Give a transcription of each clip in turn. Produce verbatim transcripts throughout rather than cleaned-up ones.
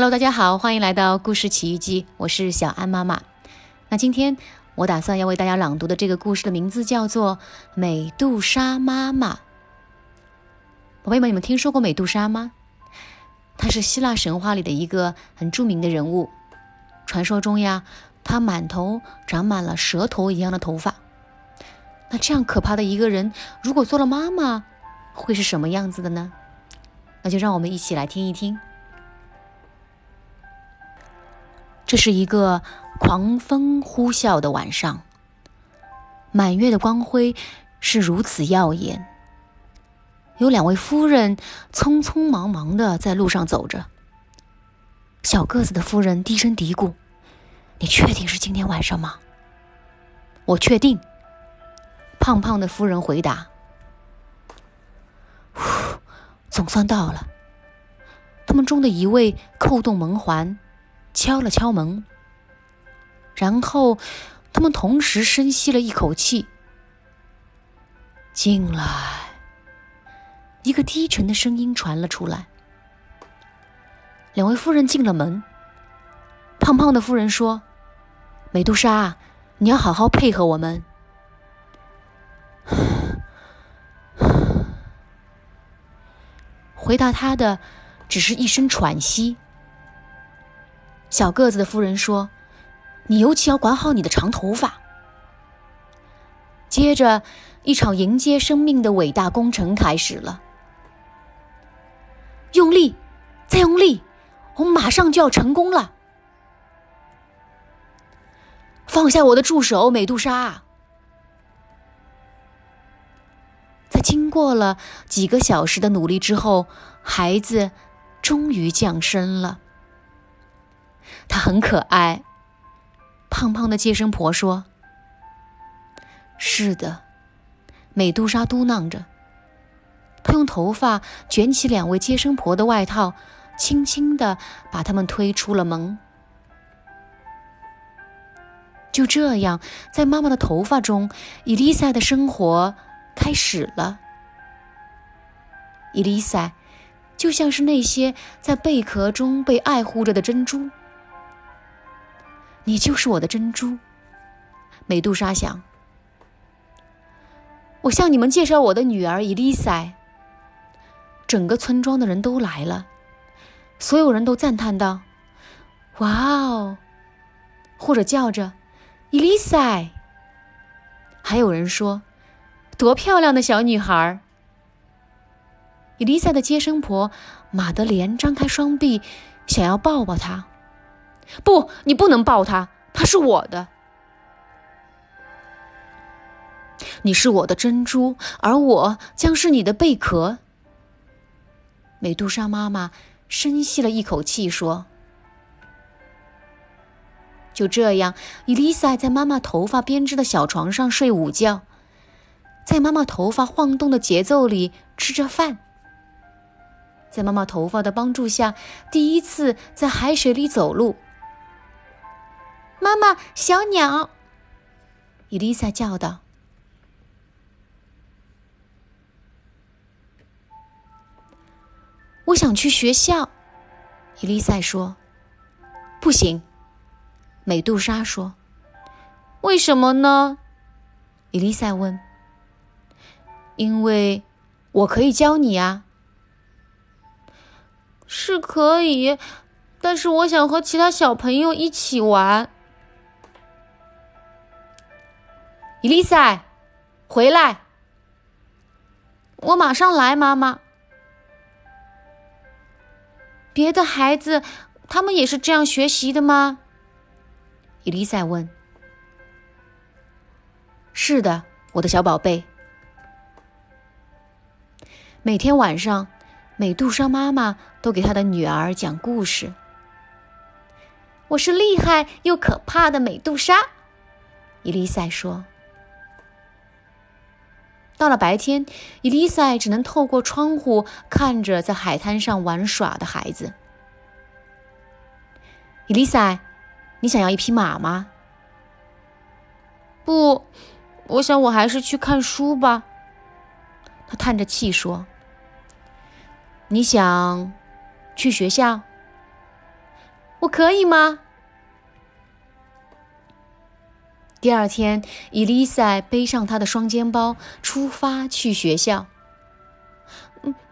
Hello， 大家好，欢迎来到故事奇遇记，我是小安妈妈。那今天我打算要为大家朗读的这个故事的名字叫做美杜莎妈妈。宝贝们，你们听说过美杜莎吗？她是希腊神话里的一个很著名的人物。传说中呀，她满头长满了蛇头一样的头发。那这样可怕的一个人，如果做了妈妈，会是什么样子的呢？那就让我们一起来听一听。这是一个狂风呼啸的晚上，满月的光辉是如此耀眼。有两位夫人匆匆忙忙地在路上走着。小个子的夫人低声嘀咕：“你确定是今天晚上吗？”“我确定。”胖胖的夫人回答。“呼，总算到了。”他们中的一位扣动门环，敲了敲门，然后他们同时深吸了一口气。“进来。”一个低沉的声音传了出来。两位夫人进了门。胖胖的夫人说：“美杜莎，你要好好配合我们。”回答他的只是一声喘息。小个子的夫人说：“你尤其要管好你的长头发。”接着，一场迎接生命的伟大工程开始了。用力，再用力，我们马上就要成功了。放下我的助手，美杜莎。在经过了几个小时的努力之后，孩子终于降生了。她很可爱，胖胖的接生婆说。“是的。”美杜莎嘟囔着，她用头发卷起两位接生婆的外套，轻轻地把他们推出了门。就这样，在妈妈的头发中，伊丽莎的生活开始了。伊丽莎就像是那些在贝壳中被爱护着的珍珠。“你就是我的珍珠。”美杜莎想。“我向你们介绍我的女儿伊丽莎。”整个村庄的人都来了，所有人都赞叹道：“哇哦！”或者叫着：“伊丽莎！”还有人说：“多漂亮的小女孩！”伊丽莎的接生婆马德莲张开双臂，想要抱抱她。“不，你不能抱他，他是我的。”“你是我的珍珠，而我将是你的贝壳。”美杜莎妈妈深吸了一口气说。就这样，伊丽莎在妈妈头发编织的小床上睡午觉，在妈妈头发晃动的节奏里吃着饭。在妈妈头发的帮助下，第一次在海水里走路。“妈妈，小鸟！”伊丽莎叫道。“我想去学校。”伊丽莎说。“不行。”美杜莎说。“为什么呢？”伊丽莎问。“因为我可以教你啊。”“是可以，但是我想和其他小朋友一起玩。”“伊丽莎，回来！”“我马上来，妈妈。”“别的孩子，他们也是这样学习的吗？”伊丽莎问。“是的，我的小宝贝。”每天晚上，美杜莎妈妈都给她的女儿讲故事。“我是厉害又可怕的美杜莎。”伊丽莎说。到了白天，伊丽莎只能透过窗户看着在海滩上玩耍的孩子。“伊丽莎，你想要一匹马吗？”“不，我想我还是去看书吧。”她叹着气说。“你想去学校？”我可以吗？”第二天，伊丽莎背上她的双肩包，出发去学校。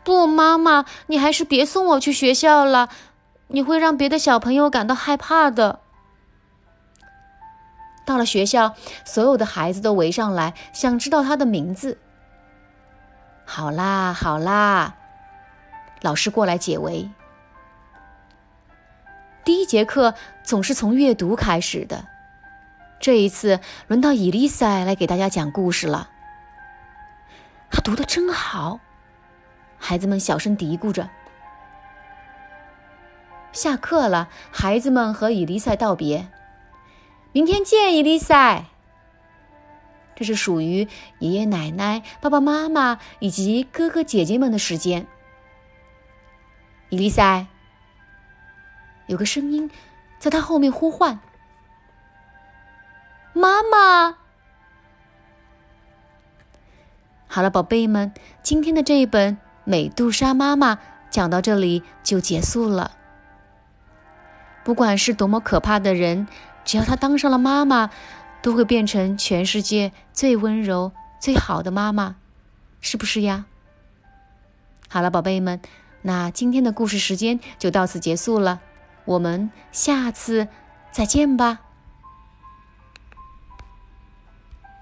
不，妈妈，你还是别送我去学校了，你会让别的小朋友感到害怕的。到了学校，所有的孩子都围上来，想知道他的名字。好啦，好啦，老师过来解围。第一节课总是从阅读开始的，这一次轮到伊丽莎来给大家讲故事了。她读得真好，孩子们小声嘀咕着。下课了，孩子们和伊丽莎道别。明天见，伊丽莎。这是属于爷爷奶奶、爸爸妈妈以及哥哥姐姐们的时间。伊丽莎，有个声音在她后面呼唤：“妈妈！”好了，宝贝们，今天的这一本《美杜莎妈妈》讲到这里就结束了。不管是多么可怕的人，只要她当上了妈妈，都会变成全世界最温柔最好的妈妈，是不是呀？好了，宝贝们，那今天的故事时间就到此结束了，我们下次再见吧。